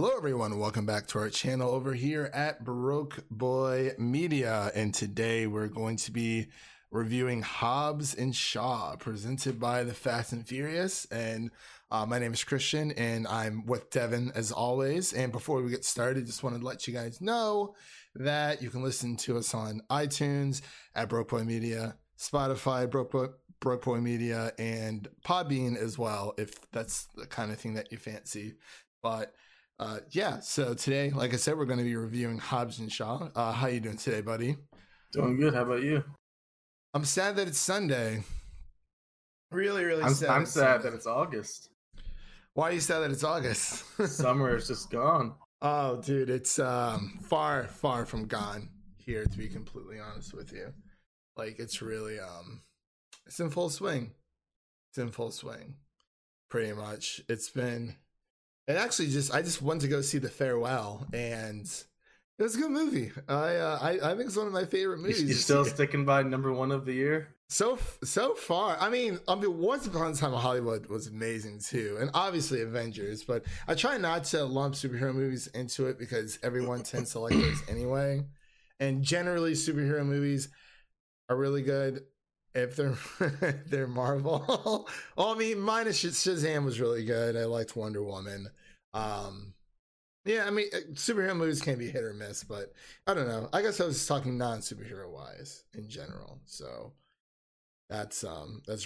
Hello everyone, welcome back to our channel over here at Broke Boy Media, and today we're going to be reviewing Hobbs and Shaw, presented by the Fast and Furious. And my name is Christian, and I'm with Devin as always. And before we get started, just wanted to let you guys know that you can listen to us on iTunes, at Broke Boy Media, Spotify, Broke Boy Media, and Podbean as well, if that's the kind of thing that you fancy. But yeah, so today, like I said, we're going to be reviewing Hobbs and Shaw. How you doing today, buddy? Doing good. How about you? I'm sad that it's Sunday. Really sad. I'm sad that it's August. Why are you sad that it's August? Summer is just gone. Oh, dude, it's far, far from gone here, to be completely honest with you. Like, it's really, it's in full swing. It's in full swing, pretty much. It's been... And actually, I just wanted to go see The Farewell, and it was a good movie. I think it's one of my favorite movies. You're still sticking by number one of the year? So far. I mean, Once Upon a Time in Hollywood was amazing, too, and obviously Avengers, but I try not to lump superhero movies into it because everyone tends to like those anyway, and generally superhero movies are really good. If they're Marvel. Well, I mean, minus Shazam was really good. I liked Wonder Woman. Yeah, I mean, superhero movies can be hit or miss, but I don't know. I guess I was talking non-superhero wise in general, so that's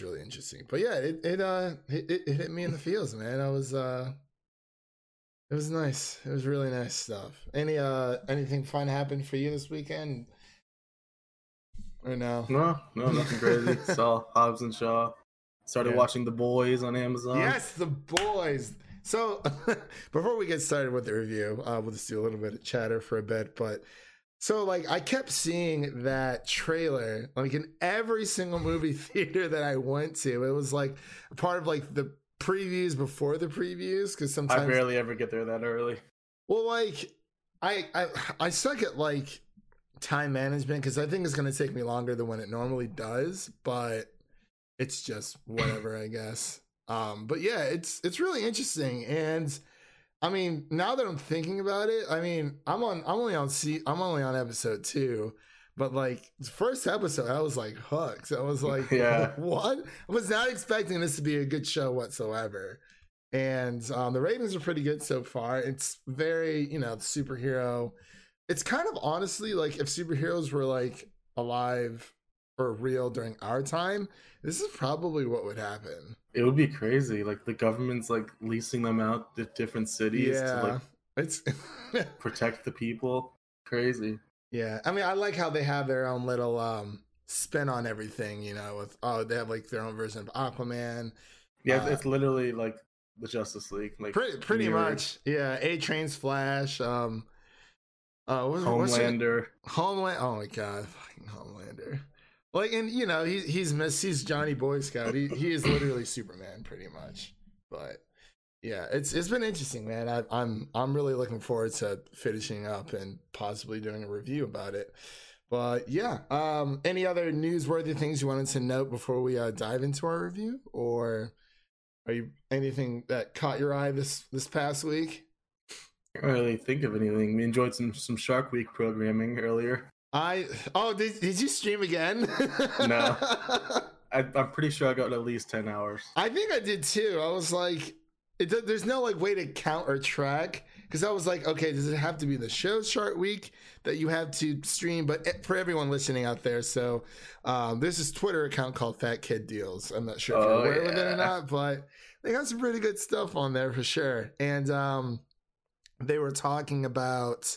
really interesting. But yeah, it hit me in the feels, man. I was it was nice. It was really nice stuff. Anything fun happened for you this weekend? Or no? No, nothing crazy. Saw Hobbs and Shaw. Started watching The Boys on Amazon. Yes, The Boys. So, before we get started with the review, we'll just do a little bit of chatter for a bit. But so, like, I kept seeing that trailer, like, in every single movie theater that I went to. It was like a part of like the previews before the previews, because sometimes I barely ever get there that early. Well, like, I suck at like time management, because I think it's going to take me longer than when it normally does, but it's just whatever, I guess. But yeah, it's really interesting. And I mean, now that I'm thinking about it, I mean, I'm only on episode 2, but like the first episode, I was like hooked. I was like, yeah, what? I was not expecting this to be a good show whatsoever. And the ratings are pretty good so far. It's very, you know, superhero. It's kind of honestly like if superheroes were like alive or real during our time, this is probably what would happen. It would be crazy. Like the government's like leasing them out to different cities to like it's protect the people. Crazy. Yeah. I mean, I like how they have their own little spin on everything, you know, with they have like their own version of Aquaman. Yeah, it's literally like the Justice League. Like pretty much. Yeah. A-Train's Flash, Homelander. Homeland. Oh my god, fucking Homelander! Like, and you know he's Johnny Boy Scout. He is literally Superman, pretty much. But yeah, it's been interesting, man. I'm really looking forward to finishing up and possibly doing a review about it. But yeah, any other newsworthy things you wanted to note before we dive into our review, or are you anything that caught your eye this past week? I can't really think of anything. We enjoyed some Shark Week programming earlier. Did you stream again? No. I'm pretty sure I got at least 10 hours. I think I did too. I was like, there's no like way to count or track, because I was like, okay, does it have to be the show Shark Week that you have to stream? But for everyone listening out there, so there's this Twitter account called Fat Kid Deals. I'm not sure if you're aware of it or not, but they got some pretty good stuff on there for sure. And they were talking about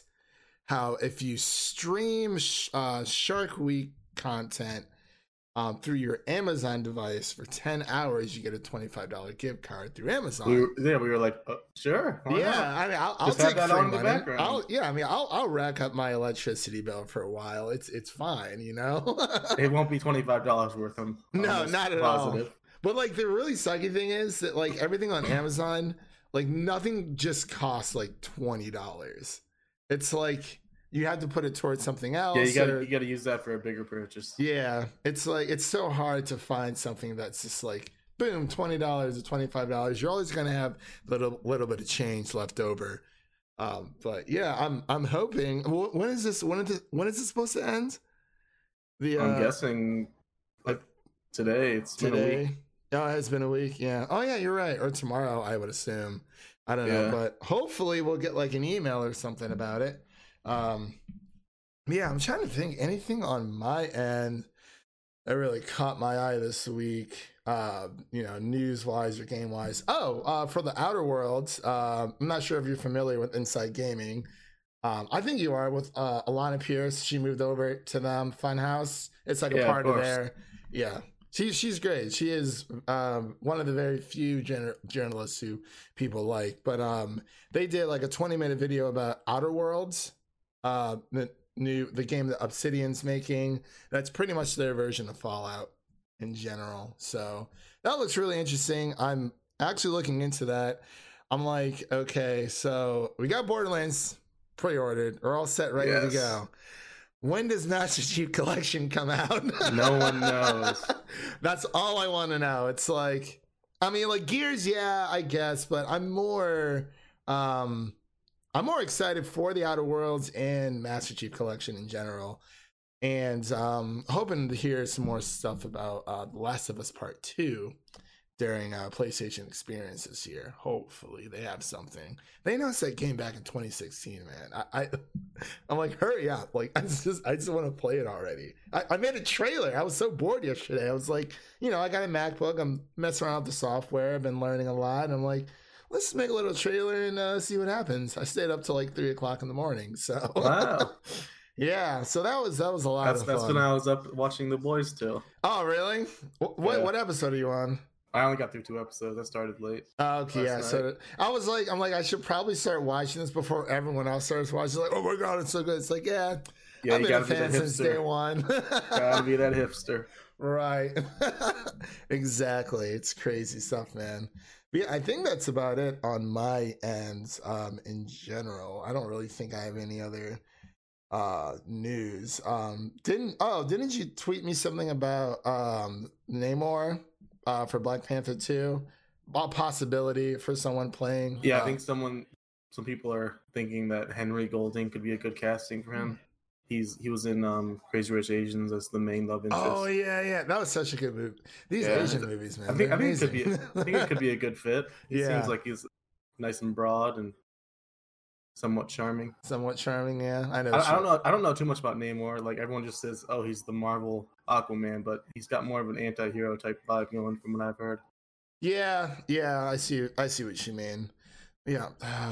how if you stream Shark Week content through your Amazon device for 10 hours, you get a $25 gift card through Amazon. We were like, oh, sure. Why not? I mean, I'll take that on the background. I'll rack up my electricity bill for a while. It's fine, you know? It won't be $25 worth of. No, not at all. But like the really sucky thing is that like everything on Amazon, like nothing just costs like $20. It's like you have to put it towards something else. Yeah, you gotta use that for a bigger purchase. Yeah, it's like it's so hard to find something that's just like boom, $20 or $25. You're always gonna have a little bit of change left over But yeah, I'm hoping. When is this? When is this supposed to end? I'm guessing like today. It's been a week. Oh, it's been a week. Yeah. Oh yeah, you're right. Or tomorrow, I would assume. I don't know, but hopefully we'll get like an email or something about it. Yeah, I'm trying to think anything on my end that really caught my eye this week. You know, news wise or game wise. Oh, for the Outer Worlds, I'm not sure if you're familiar with Inside Gaming. I think you are with Alana Pierce. She moved over to them. Funhouse. It's like a part of their. Yeah. She's great. She is one of the very few journalists who people like. But they did like a 20-minute video about Outer Worlds, the game that Obsidian's making. That's pretty much their version of Fallout in general. So that looks really interesting. I'm actually looking into that. I'm like, okay, so we got Borderlands pre-ordered. We're all set, ready to go. When does Master Chief Collection come out? No one knows. That's all I want to know. It's like, I mean, like Gears, yeah, I guess, but I'm more excited for the Outer Worlds and Master Chief Collection in general, and hoping to hear some more stuff about The Last of Us Part 2 during PlayStation Experience this year. Hopefully, they have something. They announced that game back in 2016, man. I'm like, hurry up! Like, I just want to play it already. I made a trailer. I was so bored yesterday. I was like, you know, I got a MacBook. I'm messing around with the software. I've been learning a lot. I'm like, let's make a little trailer and see what happens. I stayed up till like 3 o'clock in the morning. So wow, yeah. So that was a lot of fun. That's when I was up watching The Boys too. Oh really? What episode are you on? I only got through 2 episodes. I started late. Okay, yeah. So I was like, I should probably start watching this before everyone else starts watching. Like, oh my god, it's so good. It's like, yeah, I've been a fan since day one. Gotta be that hipster, right? Exactly. It's crazy stuff, man. But yeah, I think that's about it on my end. In general, I don't really think I have any other news. Didn't you tweet me something about Namor? For Black Panther 2, a possibility for someone playing. Yeah, I think some people are thinking that Henry Golding could be a good casting for him. He was in Crazy Rich Asians as the main love interest. Oh yeah, that was such a good movie. These Asian movies, man. I think it could be a good fit. He seems like he's nice and broad and somewhat charming. Yeah, I know. I don't know too much about Namor. Like everyone just says, oh, he's the Marvel Aquaman, but he's got more of an anti-hero type vibe going from what I've heard. Yeah, I see what you mean. Yeah,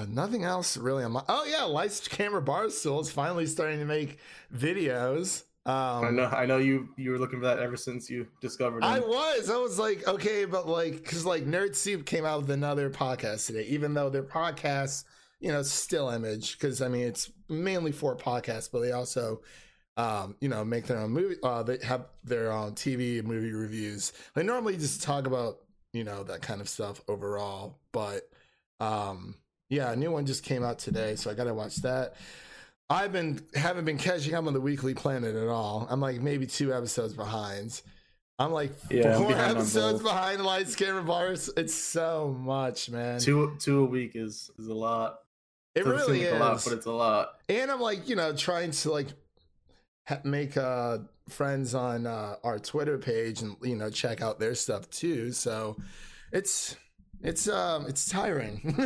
nothing else really. Lights, Camera, Barstool is finally starting to make videos. I know you were looking for that ever since you discovered it. I was like, okay, but like, because like Nerd Soup came out with another podcast today, even though their podcasts. You know, still image, because I mean it's mainly for podcasts, but they also, you know, make their own movie. They have their own TV movie reviews. They normally just talk about, you know, that kind of stuff overall. But yeah, a new one just came out today, so I gotta watch that. Haven't been catching up on the Weekly Planet at all. I'm like maybe 2 episodes behind. I'm like 4 episodes behind Lights, Camera, Bars. It's so much, man. Two a week is a lot. It doesn't really is a lot, but it's a lot. And I'm like, you know, trying to like make friends on our Twitter page and, you know, check out their stuff too. So it's tiring.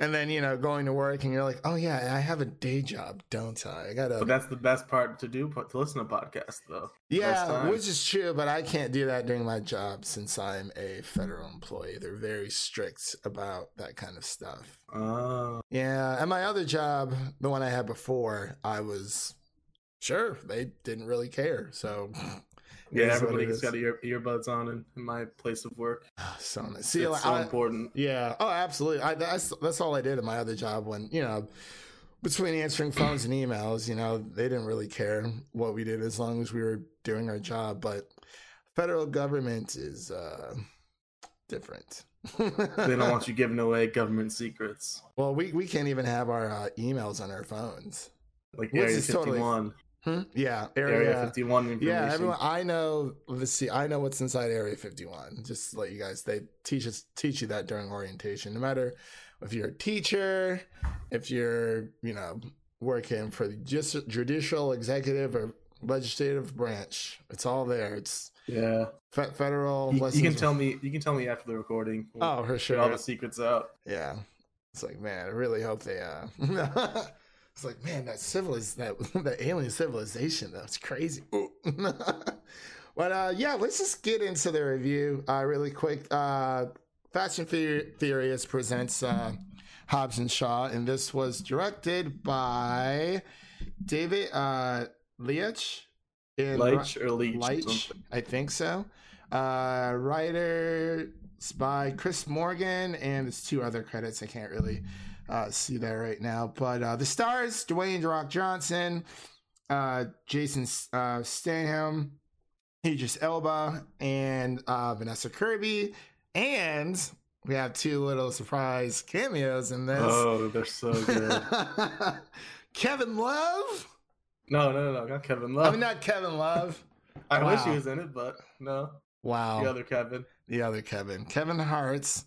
And then, you know, going to work and you're like, oh yeah, I have a day job, don't I? But that's the best part to listen to podcasts though. Yeah, which is true, but I can't do that during my job since I'm a federal employee. They're very strict about that kind of stuff. Oh. Yeah, and my other job, the one I had before, I was sure they didn't really care. So yeah, everybody's got earbuds on in my place of work. So nice. See, it's like, so important. Yeah. Oh, absolutely. That's all I did at my other job when, you know, between answering phones and emails, you know, they didn't really care what we did as long as we were doing our job. But federal government is different. They don't want you giving away government secrets. Well, we can't even have our emails on our phones. Like Area 51. Yeah, Area 51 information. Yeah, everyone. I know what's inside Area 51. Just to let you guys, they teach you that during orientation. No matter if you're a teacher, if you're, you know, working for the judicial, executive, or legislative branch, it's all there. It's yeah, federal. You can tell me after the recording. Oh, for sure. Get all the secrets out. Yeah, it's like, man, I really hope they. It's like, man, that alien civilization, that's crazy. But yeah, let's just get into the review really quick. Fast and Furious presents Hobbs and Shaw, and this was directed by David Leitch, I think so. Writers by Chris Morgan, and it's two other credits. I can't really see that right now. But the stars: Dwayne "The Rock" Johnson, Jason Statham, Idris Elba, and Vanessa Kirby. And we have two little surprise cameos in this. Oh, they're so good. Kevin Love? No, not Kevin Love. I mean, not Kevin Love. I wish he was in it, but no. Wow. The other Kevin. Kevin Hart.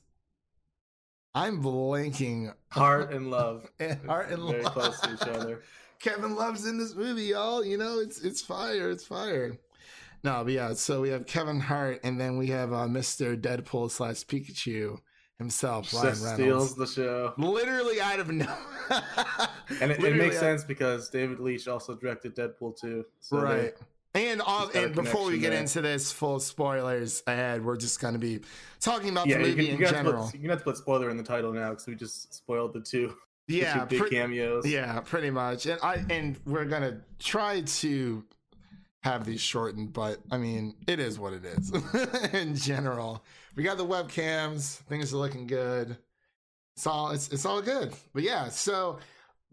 I'm blanking. Heart and Love. Very close to each other. Kevin Love's in this movie, y'all. You know, it's fire. It's fire. No, but yeah, so we have Kevin Hart, and then we have Mr. Deadpool / Pikachu himself, Ryan Reynolds. Steals the show. Literally out of nowhere. And it makes sense because David Leitch also directed Deadpool 2. So right. And before we get into this, full spoilers ahead, we're just going to be talking about the movie in general. You're going to have to put spoiler in the title now because we just spoiled the two. Yeah, the two big cameos. Yeah, pretty much. And we're going to try to have these shortened, but I mean, it is what it is. In general, we got the webcams, things are looking good, it's all good. But yeah, so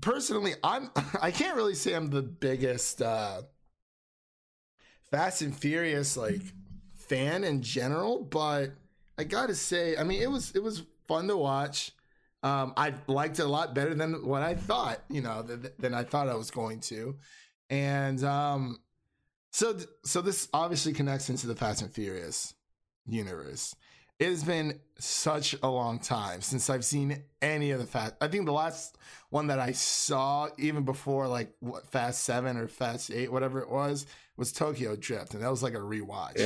personally, I can't really say I'm the biggest Fast and Furious like fan in general, but I gotta say, I mean, it was fun to watch. I liked it a lot better than what I thought, you know, than I thought I was going to. And So this obviously connects into the Fast and Furious universe. It has been such a long time since I've seen any of the Fast. I think the last one that I saw, even before like Fast 7 or Fast 8, whatever it was Tokyo Drift, and that was like a rewatch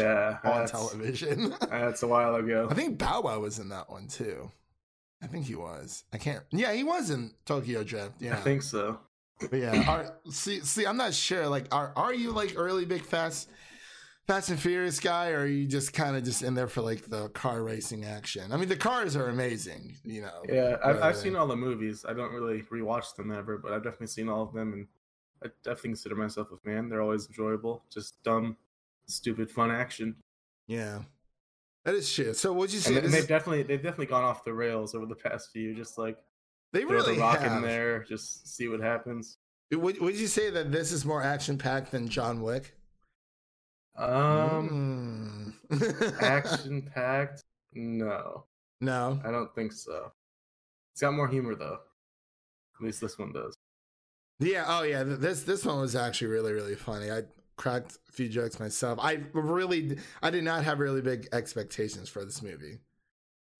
on television. That's a while ago. I think Bow Wow was in that one too. I think he was. He was in Tokyo Drift. Yeah, I think so. But yeah, see, I'm not sure. Like, are you like early big Fast and Furious guy, or are you just kind of just in there for like the car racing action? I mean, the cars are amazing, you know. Yeah, I've seen all the movies. I don't really rewatch them ever, but I've definitely seen all of them, and I definitely consider myself a fan. They're always enjoyable, just dumb, stupid, fun action. Yeah, that is shit. So what'd you say? And they've definitely gone off the rails over the past few, just like. They really have. In there, just see what happens. Would you say that this is more action-packed than John Wick? Action-packed? No, I don't think so. It's got more humor though. At least this one does. Yeah. Oh yeah. This one was actually really, really funny. I cracked a few jokes myself. I did not have really big expectations for this movie.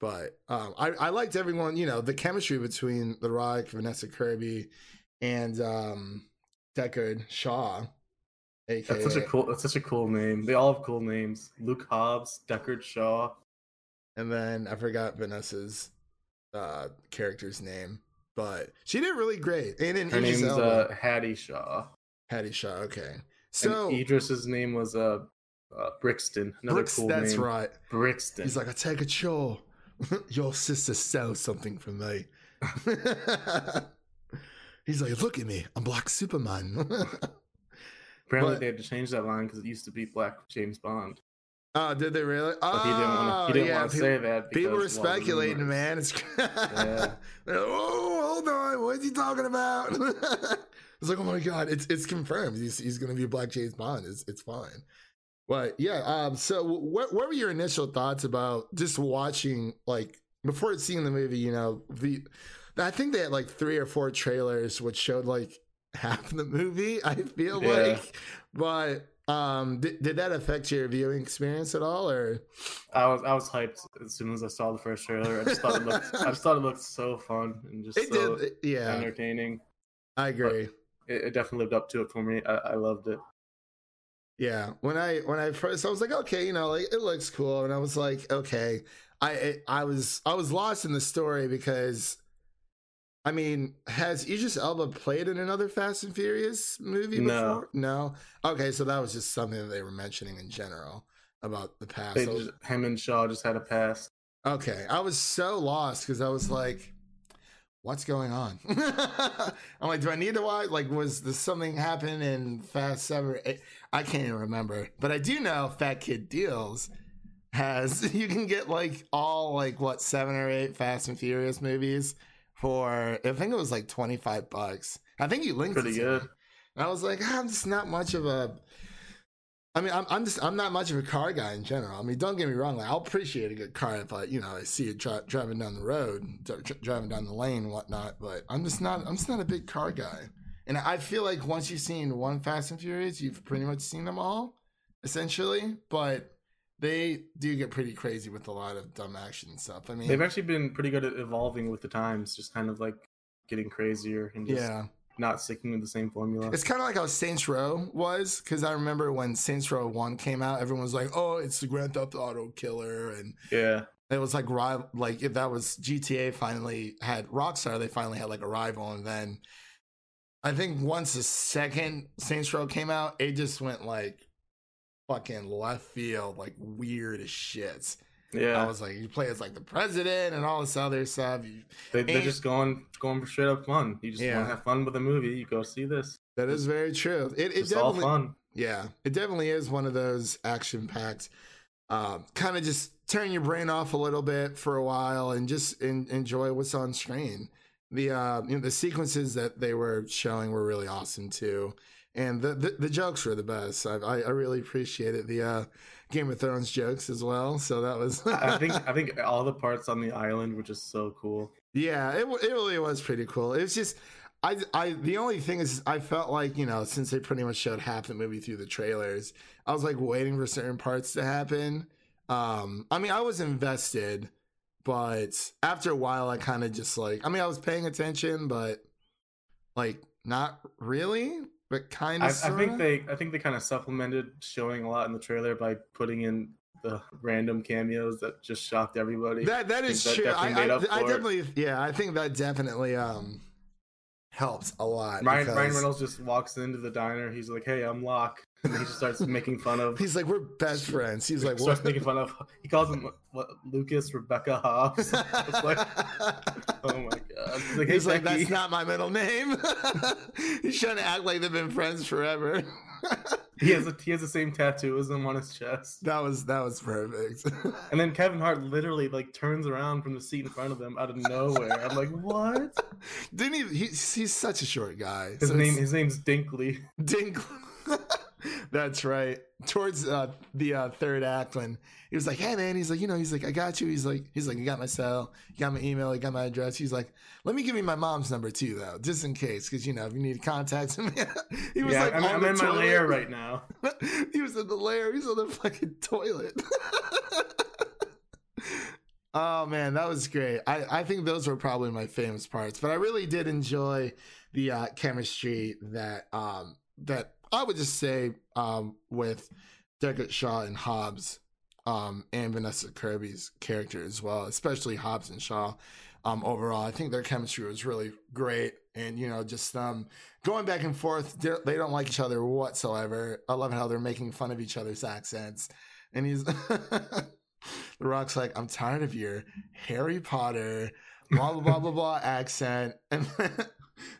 But I liked everyone, you know, the chemistry between The Rock, Vanessa Kirby, and Deckard Shaw. AKA. That's such a cool name. They all have cool names. Luke Hobbs, Deckard Shaw. And then I forgot Vanessa's character's name. But she did really great. And her name is Hattie Shaw. Hattie Shaw, okay. So and Idris's name was Brixton. Another cool name. That's right. Brixton. He's like, I take a chore. Your sister sells something from me. He's like, look at me, I'm Black Superman. Apparently they had to change that line because it used to be Black James Bond. Oh, did they really? Oh, but he didn't want to say that. People were speculating, man. It's yeah. Oh, hold on, what's he talking about? It's like, oh my god, it's confirmed. He's going to be Black James Bond. It's fine. But yeah, so what were your initial thoughts about just watching, like, before seeing the movie, you know, I think they had like 3 or 4 trailers which showed like half the movie, I feel like. But Did that affect your viewing experience at all, or? I was hyped as soon as I saw the first trailer. I just thought it looked, I just thought it looked so fun and just entertaining. I agree. But it definitely lived up to it for me. I loved it. Yeah, when I first, I was like, okay, you know, like it looks cool, and I was like, okay, I was lost in the story because, I mean, has Idris Elba played in another Fast and Furious movie before? No. Okay, so that was just something that they were mentioning in general about the past. Him and Shaw just had a past. Okay, I was so lost because I was like, what's going on? I'm like, do I need to watch? Like, was this something happen in Fast 7 or 8? I can't even remember. But I do know Fat Kid Deals has, you can get like all like what, 7 or 8 Fast and Furious movies for, I think it was like $25. I think you linked pretty it good. And I was like, I'm just not much of a, I mean, I'm not much of a car guy in general. I mean, don't get me wrong. Like, I'll appreciate a good car if I, you know, I see it driving down the road, driving down the lane and whatnot. But I'm just not a big car guy. And I feel like once you've seen one Fast and Furious, you've pretty much seen them all, essentially. But they do get pretty crazy with a lot of dumb action and stuff. I mean, they've actually been pretty good at evolving with the times, just kind of like getting crazier and just not sticking with the same formula. It's kind of like how Saints Row was, because I remember when Saints Row 1 came out, everyone was like, oh, it's the Grand Theft Auto killer. And yeah, it was like rival, like if that was GTA finally had Rockstar, they finally had like a rival. And then I think once the second Saints Row came out, it just went like fucking left field, like weird as shit. Yeah, I was like, you play as like the president and all this other stuff. They're just going for straight up fun. You just want to have fun with a movie, you go see this. That is very true. It's definitely all fun. Yeah, it definitely is one of those action packed, kind of just turn your brain off a little bit for a while and just enjoy what's on screen. The you know, the sequences that they were showing were really awesome too. And the jokes were the best. I really appreciated the Game of Thrones jokes as well. So that was. I think all the parts on the island were just so cool. Yeah, it really was pretty cool. It was just the only thing is I felt like, you know, since they pretty much showed half the movie through the trailers, I was like waiting for certain parts to happen. I mean, I was invested, but after a while, I kind of just like, I mean, I was paying attention, but like not really. But kind of, I think they kind of supplemented showing a lot in the trailer by putting in the random cameos that just shocked everybody. That is true. I think that definitely helps a lot. Ryan Reynolds just walks into the diner. He's like, "Hey, I'm Locke," and he just starts making fun of. He's like, "We're best friends." He's like, starts making fun of. He calls him Lucas, Rebecca Hobbs. It's like, oh my god. Like, hey, he's Becky. Like, that's not my middle name. He's trying to act like they've been friends forever. He has the same tattoo as him on his chest. That was perfect. And then Kevin Hart literally like turns around from the seat in front of them out of nowhere. I'm like, what? Didn't he? He's such a short guy. His name's Dinkley. Dinkley. That's right. Towards the third act, when he was like, "Hey man," he's like, "You know," he's like, "I got you." He's like, "You got my cell, you got my email, you got my address." He's like, "Let me give you my mom's number too, though, just in case, because you know if you need to contact him." He was like, "I'm in my lair right now." He was in the lair. He's on the fucking toilet. Oh man, that was great. I think those were probably my famous parts, but I really did enjoy the chemistry that that. I would just say with Deckard Shaw and Hobbs and Vanessa Kirby's character as well, especially Hobbs and Shaw overall. I think their chemistry was really great. And, you know, just going back and forth, they don't like each other whatsoever. I love how they're making fun of each other's accents. And he's The Rock's like, "I'm tired of your Harry Potter, blah, blah, blah, blah, blah accent." And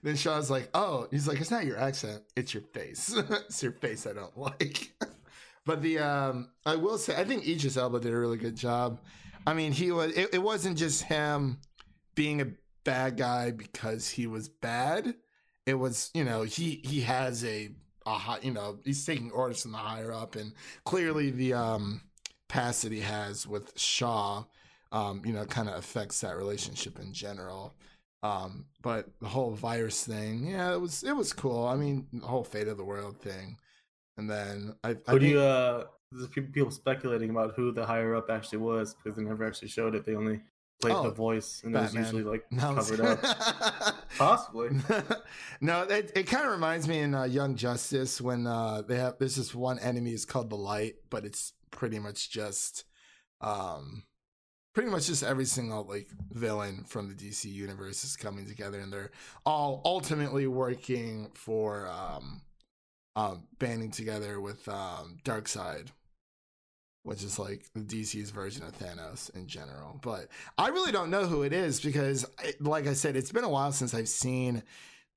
then Shaw's like, "Oh," he's like, "It's not your accent, it's your face." It's your face I don't like. But the I will say, I think Idris Elba did a really good job. I mean, he was. It wasn't just him being a bad guy because he was bad. It was, you know, he has a high, you know, he's taking orders from the higher up, and clearly the past that he has with Shaw, you know, kind of affects that relationship in general. But the whole virus thing, yeah, it was cool. I mean, the whole fate of the world thing And then there's people speculating about who the higher up actually was because they never actually showed it. They only played the voice, and it was usually covered up. Possibly. No, it kind of reminds me in Young Justice when they have this is one enemy is called the Light, but it's pretty much just every single like villain from the DC universe is coming together, and they're all ultimately working for banding together with Darkseid, which is like the DC's version of Thanos in general. But I really don't know who it is because, like I said, it's been a while since I've seen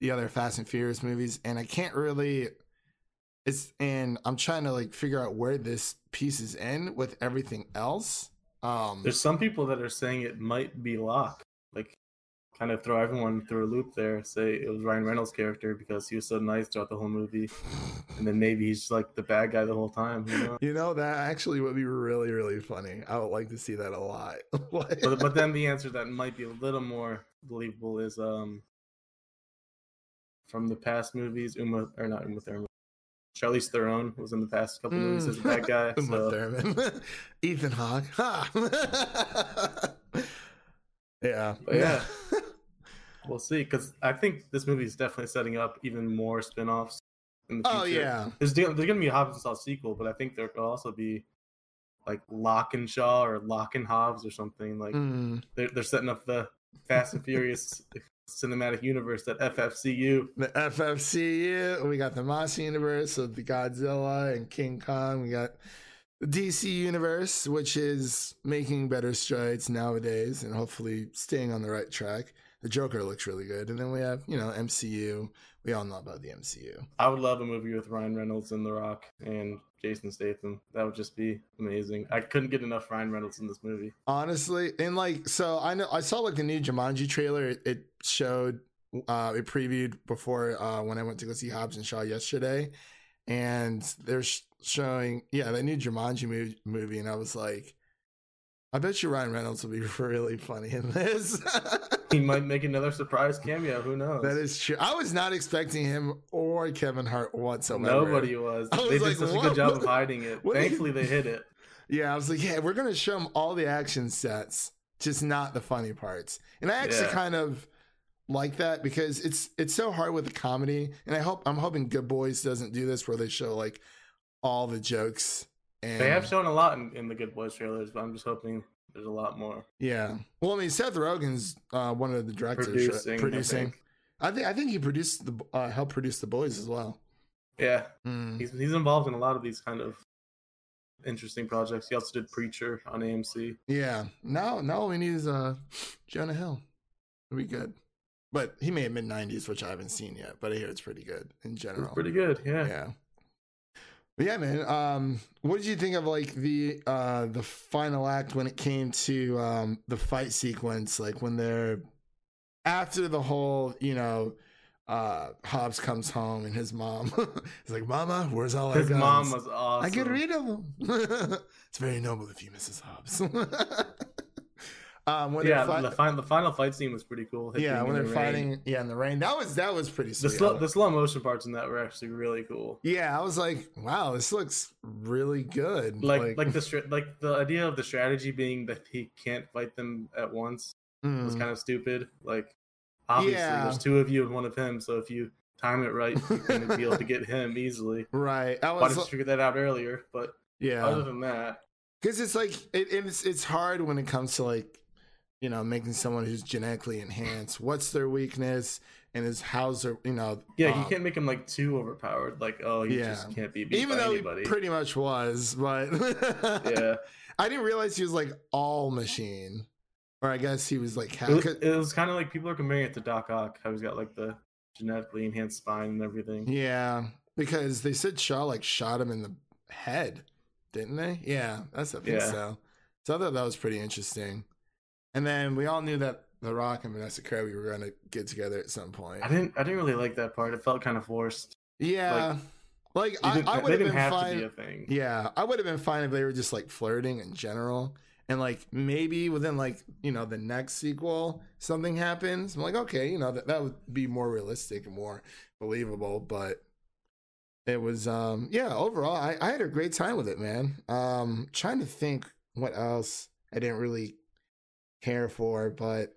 the other Fast and Furious movies, and I can't really. And I'm trying to like figure out where this piece is in with everything else. There's some people that are saying it might be Locke, like kind of throw everyone through a loop there. Say it was Ryan Reynolds' character because he was so nice throughout the whole movie, and then maybe he's like the bad guy the whole time. You know that actually would be really, really funny. I would like to see that a lot. but then the answer that might be a little more believable is from the past movies, not Uma Thurman. Charlize Theron was in the past couple movies as a bad guy. Ethan Hawke. Yeah. We'll see, because I think this movie is definitely setting up even more spinoffs in the future. Oh yeah. There's gonna be a Hobbs and Shaw sequel, but I think there could also be like Locke and Shaw or Locke and Hobbs or something. Like they're setting up the Fast and Furious cinematic universe, that FFCU. The FFCU. We got the Moss universe of the Godzilla and King Kong. We got the DC universe, which is making better strides nowadays and hopefully staying on the right track. The Joker looks really good. And then we have, MCU. We all know about the MCU. I would love a movie with Ryan Reynolds and The Rock and Jason Statham. That would just be amazing. I couldn't get enough Ryan Reynolds in this movie, honestly. And I saw like the new Jumanji trailer. It showed, it previewed before when I went to go see Hobbs and Shaw yesterday, and they're showing that new Jumanji movie, and I was like, I bet you Ryan Reynolds will be really funny in this. He might make another surprise cameo. Who knows? That is true. I was not expecting him or Kevin Hart whatsoever. Nobody was. They did such a good job of hiding it. Thankfully, they hit it. Yeah, I was like, we're going to show him all the action sets, just not the funny parts. And I actually kind of like that because it's so hard with the comedy. And I'm hoping Good Boys doesn't do this where they show like all the jokes. And they have shown a lot in the Good Boys trailers, but I'm just hoping there's a lot more. Yeah. Well, I mean, Seth Rogen's one of the directors. Producing. I think he produced helped produce The Boys as well. Yeah. He's involved in a lot of these kind of interesting projects. He also did Preacher on AMC. Yeah. Now all we need is Jonah Hill. It'll be good. But he made mid-90s, which I haven't seen yet, but I hear it's pretty good in general. It's pretty good, yeah. Yeah. But yeah, man. What did you think of like the final act when it came to the fight sequence? Like when they're after the whole, Hobbs comes home and his mom is like, "Mama, where's all our guns?" His mom was awesome. "I get rid of them." It's very noble of you, Mrs. Hobbs. The final fight scene was pretty cool. When they're fighting, in the rain, that was pretty sweet. The slow motion parts in that were actually really cool. Yeah, I was like, wow, this looks really good. Like the idea of the strategy being that he can't fight them at once was kind of stupid. Like, obviously, there's two of you and one of him, so if you time it right, you're going to be able to get him easily. Right. I didn't figure that out earlier, but other than that, because it's like it's hard when it comes to like, making someone who's genetically enhanced, what's their weakness and how's their, you can't make him like too overpowered. Like, just can't be beat even by though anybody. He pretty much was, but yeah, I didn't realize he was like all machine, or I guess he was like. It was kind of like people are comparing it to Doc Ock, how he's got like the genetically enhanced spine and everything. Yeah, because they said Shaw like shot him in the head, didn't they? Yeah, that's I think so. So I thought that was pretty interesting. And then we all knew that The Rock and Vanessa Kirby were going to get together at some point. I didn't really like that part. It felt kind of forced. Yeah, I would have been fine. To be a thing. Yeah, I would have been fine if they were just like flirting in general, and like maybe within like the next sequel something happens. I'm like, okay, that would be more realistic and more believable. But It was, yeah, overall, I had a great time with it, man. Trying to think what else I didn't really care for, but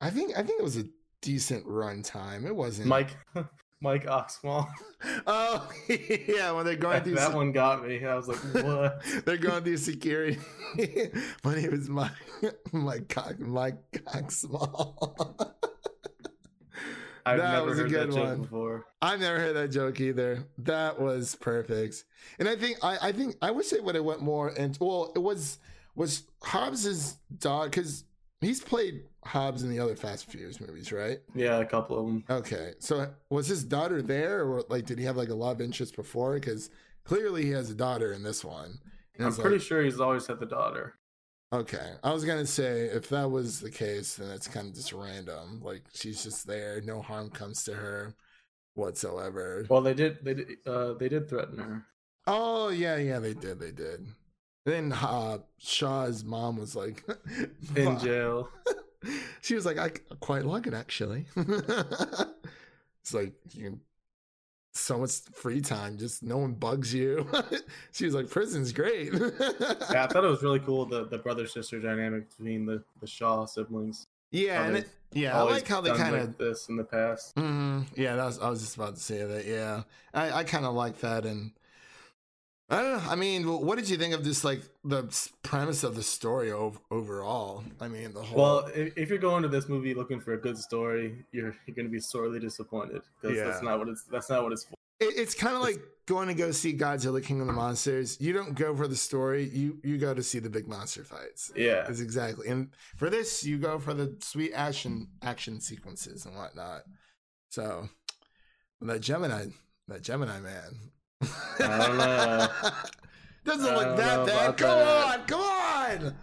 I think it was a decent run time. It wasn't Mike Oxwell. Oh, yeah, when they're going through... That one got me. I was like, what? They're going through security. My name is Mike Oxwell. I've never heard that joke before. I've never heard that joke either. That was perfect. And I think I wish they would have went more into... Well, it was Hobbs's dog, because he's played Hobbs in the other Fast and Furious movies, right? Yeah, a couple of them. Okay, so was his daughter there, or did he have a love interest before? Because clearly he has a daughter in this one. And I'm pretty sure he's always had the daughter. Okay, I was gonna say if that was the case, then it's kind of just random. She's just there, no harm comes to her whatsoever. Well, they did threaten her. Oh yeah, they did. Then Shaw's mom was like in jail. She was like, I quite like it, actually. It's like, so much free time, just no one bugs you. She was like, prison's great. Yeah, I thought it was really cool, the brother-sister dynamic between the Shaw siblings. Yeah, I like how they kind of... this in the past. Mm-hmm. Yeah, I was just about to say that, yeah. I kind of like that, and... I don't know. I mean, what did you think of just the premise of the story overall? I mean, the whole. Well, if you're going to this movie looking for a good story, you're going to be sorely disappointed, because that's not what it's for. It's kind of like going to go see Godzilla, King of the Monsters. You don't go for the story. You go to see the big monster fights. Yeah, that's exactly. And for this, you go for the sweet action sequences and whatnot. So that Gemini man. I don't know. Doesn't look that bad. Come on.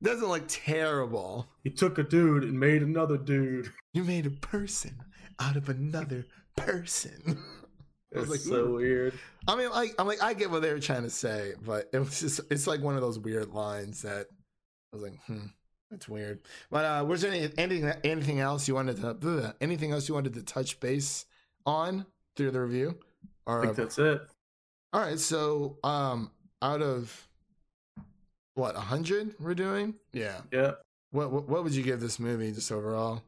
Doesn't look terrible. You took a dude and made another dude. You made a person out of another person. It was so weird. I mean, I get what they were trying to say, but it was just—it's one of those weird lines that I was like, that's weird. But was there anything else you wanted to touch base on through the review? I think that's it. All right, so out of what, 100 we're doing? Yeah. What would you give this movie just overall?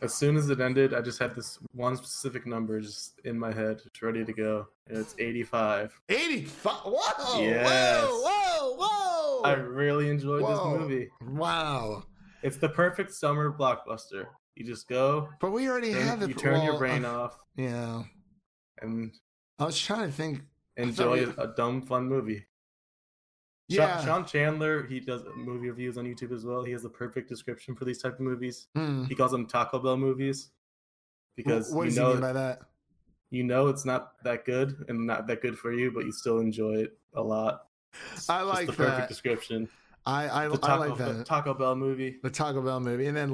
As soon as it ended, I just had this one specific number just in my head, just ready to go, and it's 85. 85? Whoa! Yes. Whoa! I really enjoyed this movie. Wow! It's the perfect summer blockbuster. You just go. But we already have it. You turn your brain off. Yeah. And. I was trying to think. Enjoy a dumb, fun movie. Yeah. Sean Chandler, he does movie reviews on YouTube as well. He has the perfect description for these type of movies. He calls them Taco Bell movies. Because what does he mean by that? You know it's not that good and not that good for you, but you still enjoy it a lot. I like that. It's the perfect description. I like that. The Taco Bell movie. The Taco Bell movie. And then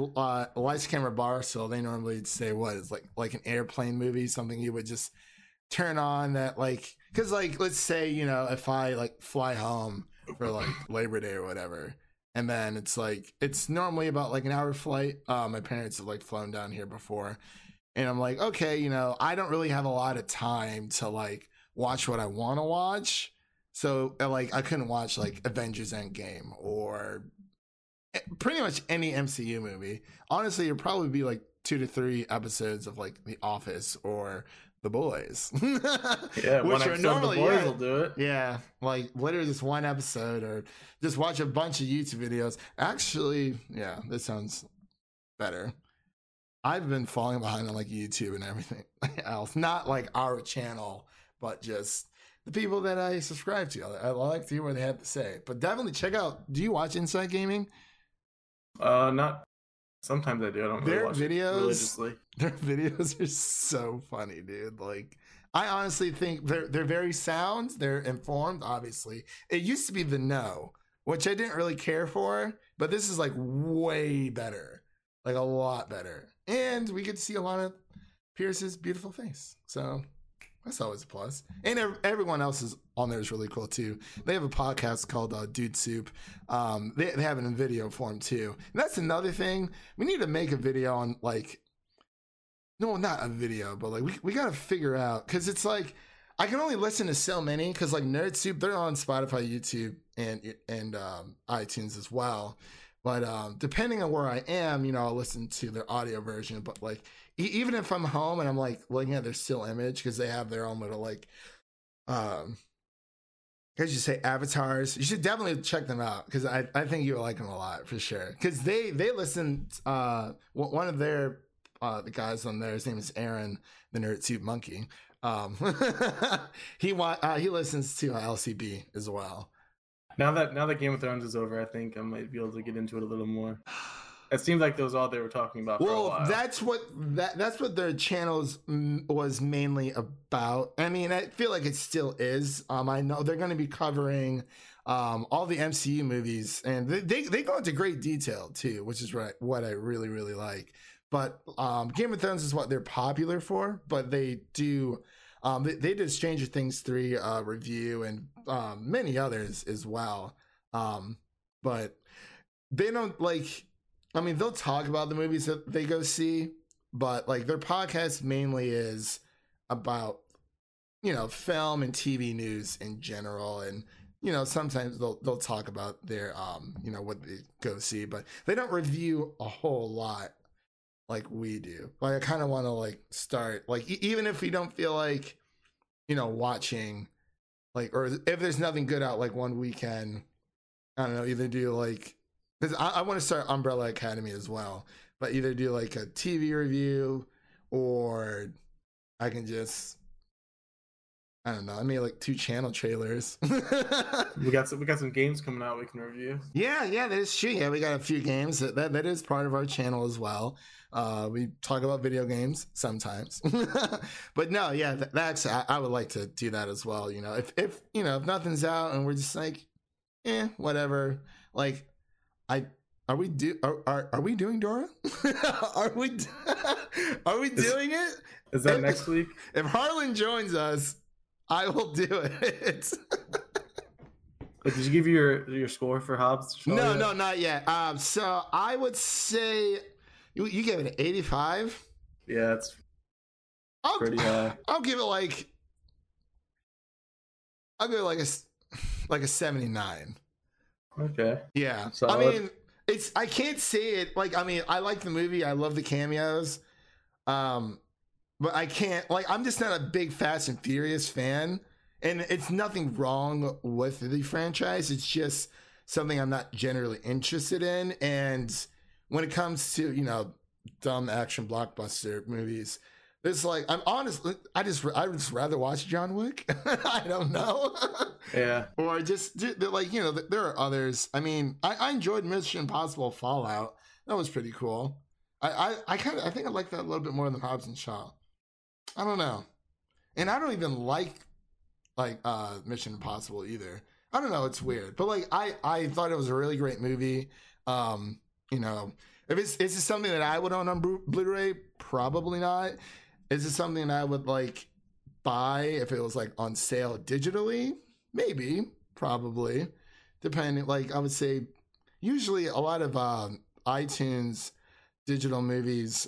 Lights, Camera, Bar. So they normally say what? It's like an airplane movie, something you would just... turn on that, because let's say if I fly home for Labor Day or whatever, and then it's it's normally about an hour flight. My parents have flown down here before, and I'm like, okay, I don't really have a lot of time to watch what I want to watch, so I couldn't watch Avengers Endgame or pretty much any MCU movie. Honestly, it'd probably be 2 to 3 episodes of The Office or The Boys. Yeah, which are normally The Boys will do it. Yeah, literally just one episode, or just watch a bunch of YouTube videos. Actually, yeah, this sounds better. I've been falling behind on YouTube and everything else. Not our channel, but just the people that I subscribe to. I like to hear what they have to say. But definitely check out. Do you watch Inside Gaming? Not. Sometimes I do. I don't really watch videos religiously. Their videos are so funny, dude. I honestly think they're very sound. They're informed, obviously. It used to be The No, which I didn't really care for, but this is way better. A lot better. And we get to see Alana Pierce's beautiful face. So that's always a plus. And everyone else is on there is really cool too. They have a podcast called Dude Soup. They have it in video form too. And that's another thing. We need to make a video on not a video, but we got to figure out, because it's I can only listen to so many because like Nerd Soup, they're on Spotify, YouTube, and iTunes as well. But depending on where I am, you know, I'll listen to their audio version. But like, even if I'm home and I'm like looking at their still image, because they have their own little like, as you say, avatars. You should definitely check them out because I think you'll like them a lot for sure. Because they listen. One of their the guys on there, his name is Aaron, the Nerd Soup Monkey. He listens to LCB as well. Now that Game of Thrones is over, I think I might be able to get into it a little more. It seemed like that was all they were talking about for a while. That's what their channels was mainly about. I mean, I feel like it still is. I know they're going to be covering all the MCU movies, and they go into great detail too, which is what I really, really like. But Game of Thrones is what they're popular for, but they do... They did Stranger Things 3 review and many others as well. But they don't like, I mean, they'll talk about the movies that they go see, but like their podcast mainly is about, you know, film and TV news in general. And, you know, sometimes they'll talk about their, you know, what they go see, but they don't review a whole lot. Like we do. Like I kind of want to like start like even if you don't feel like, you know, watching like, or if there's nothing good out like one weekend, I don't know, either do like, because I want to start Umbrella Academy as well, but either do like a TV review or I can just, I don't know, I made like 2 channel trailers. we got some games coming out we can review. Yeah, that is true. Yeah, we got a few games. That is part of our channel as well. We talk about video games sometimes. But no, yeah, that's I would like to do that as well. You know, if you know, if nothing's out and we're just like, whatever. Like, are we doing Dora? Are we doing it? Is that next week? If Harlan joins us, I will do it. Did you give your score for Hobbs? No, not yet. So I would say you gave it an 85. Yeah, it's pretty high. I'll give it like a 79. Okay. Yeah. Solid. I mean, it's I can't say it like I mean I like the movie. I love the cameos. But I can't, like, I'm just not a big Fast and Furious fan, and it's nothing wrong with the franchise. It's just something I'm not generally interested in. And when it comes to, you know, dumb action blockbuster movies, it's like, I'm honestly, I would just rather watch John Wick. I don't know. Yeah. Or just, like, you know, there are others. I mean, I enjoyed Mission Impossible Fallout. That was pretty cool. I think I like that a little bit more than Hobbs and Shaw. I don't know, and I don't even like Mission Impossible either. I don't know, it's weird, but like I thought it was a really great movie. You know, if it's just something that I would own on Blu-ray, probably not. Is it something that I would like buy if it was like on sale digitally? Maybe, probably, depending. Like I would say, usually a lot of iTunes digital movies.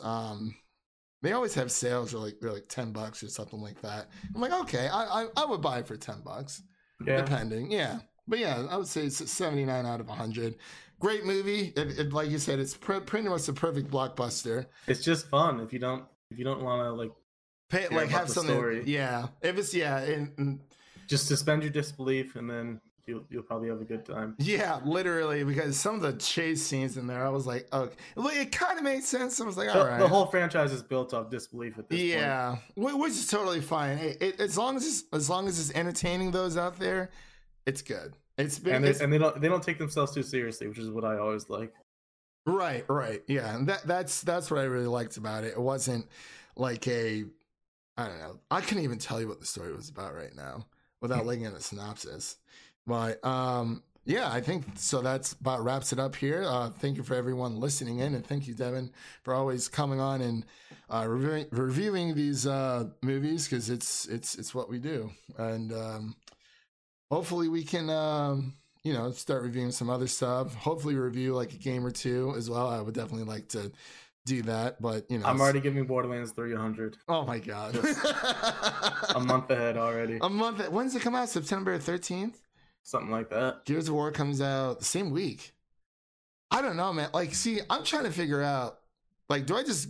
They always have sales for like $10 or something like that. I'm like, okay, I would buy it for $10, yeah. Depending. Yeah, but yeah, I would say it's 79 out of 100. Great movie. It like you said, it's pretty much the perfect blockbuster. It's just fun if you don't want to like pay like have something. Story. Yeah, if it's and just suspend your disbelief and then you'll probably have a good time. Yeah, literally, because some of the chase scenes in there, I was like, okay, it kind of made sense. I was like, all right. The whole franchise is built off disbelief at this point. Yeah, which is totally fine. Hey, as long as it's entertaining those out there, it's good. They don't take themselves too seriously, which is what I always like. Right, yeah, and that's what I really liked about it. It wasn't like I don't know. I couldn't even tell you what the story was about right now without looking at a synopsis. But yeah, I think so. That's about wraps it up here. Thank you for everyone listening in, and thank you, Devin, for always coming on and reviewing these movies because it's what we do. And hopefully we can you know, start reviewing some other stuff. Hopefully review like a game or two as well. I would definitely like to do that, but you know, I'm already giving Borderlands 300. Oh my god. A month ahead already. A month. When's it come out? September 13th? Something like that. Gears of War comes out the same week. I don't know, man. Like, see, I'm trying to figure out, like, do I just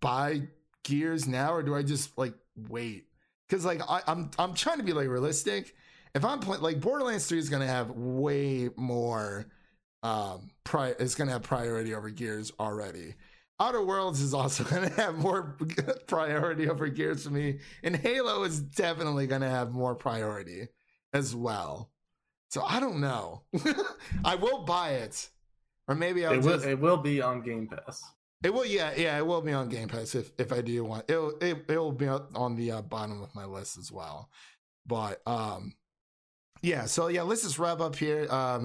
buy Gears now or do I just like wait? Because like I'm trying to be like realistic. If I'm playing, like, Borderlands 3 is gonna have way more it's gonna have priority over Gears already. Outer Worlds is also gonna have more priority over Gears for me, and Halo is definitely gonna have more priority as well. So I don't know. I will buy it, or maybe it will be on Game Pass. It will, yeah, it will be on Game Pass if I do want. It will be on the bottom of my list as well. But yeah, so yeah, let's just wrap up here.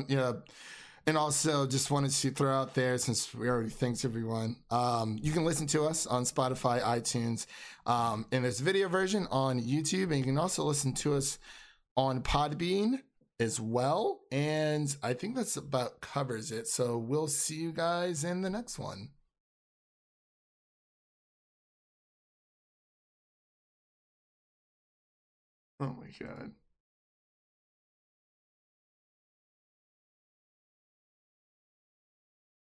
You know. And also, just wanted to throw out there, since we already thanks everyone, you can listen to us on Spotify, iTunes, and there's a video version on YouTube, and you can also listen to us on Podbean as well. And I think that's about covers it. So we'll see you guys in the next one. Oh my God.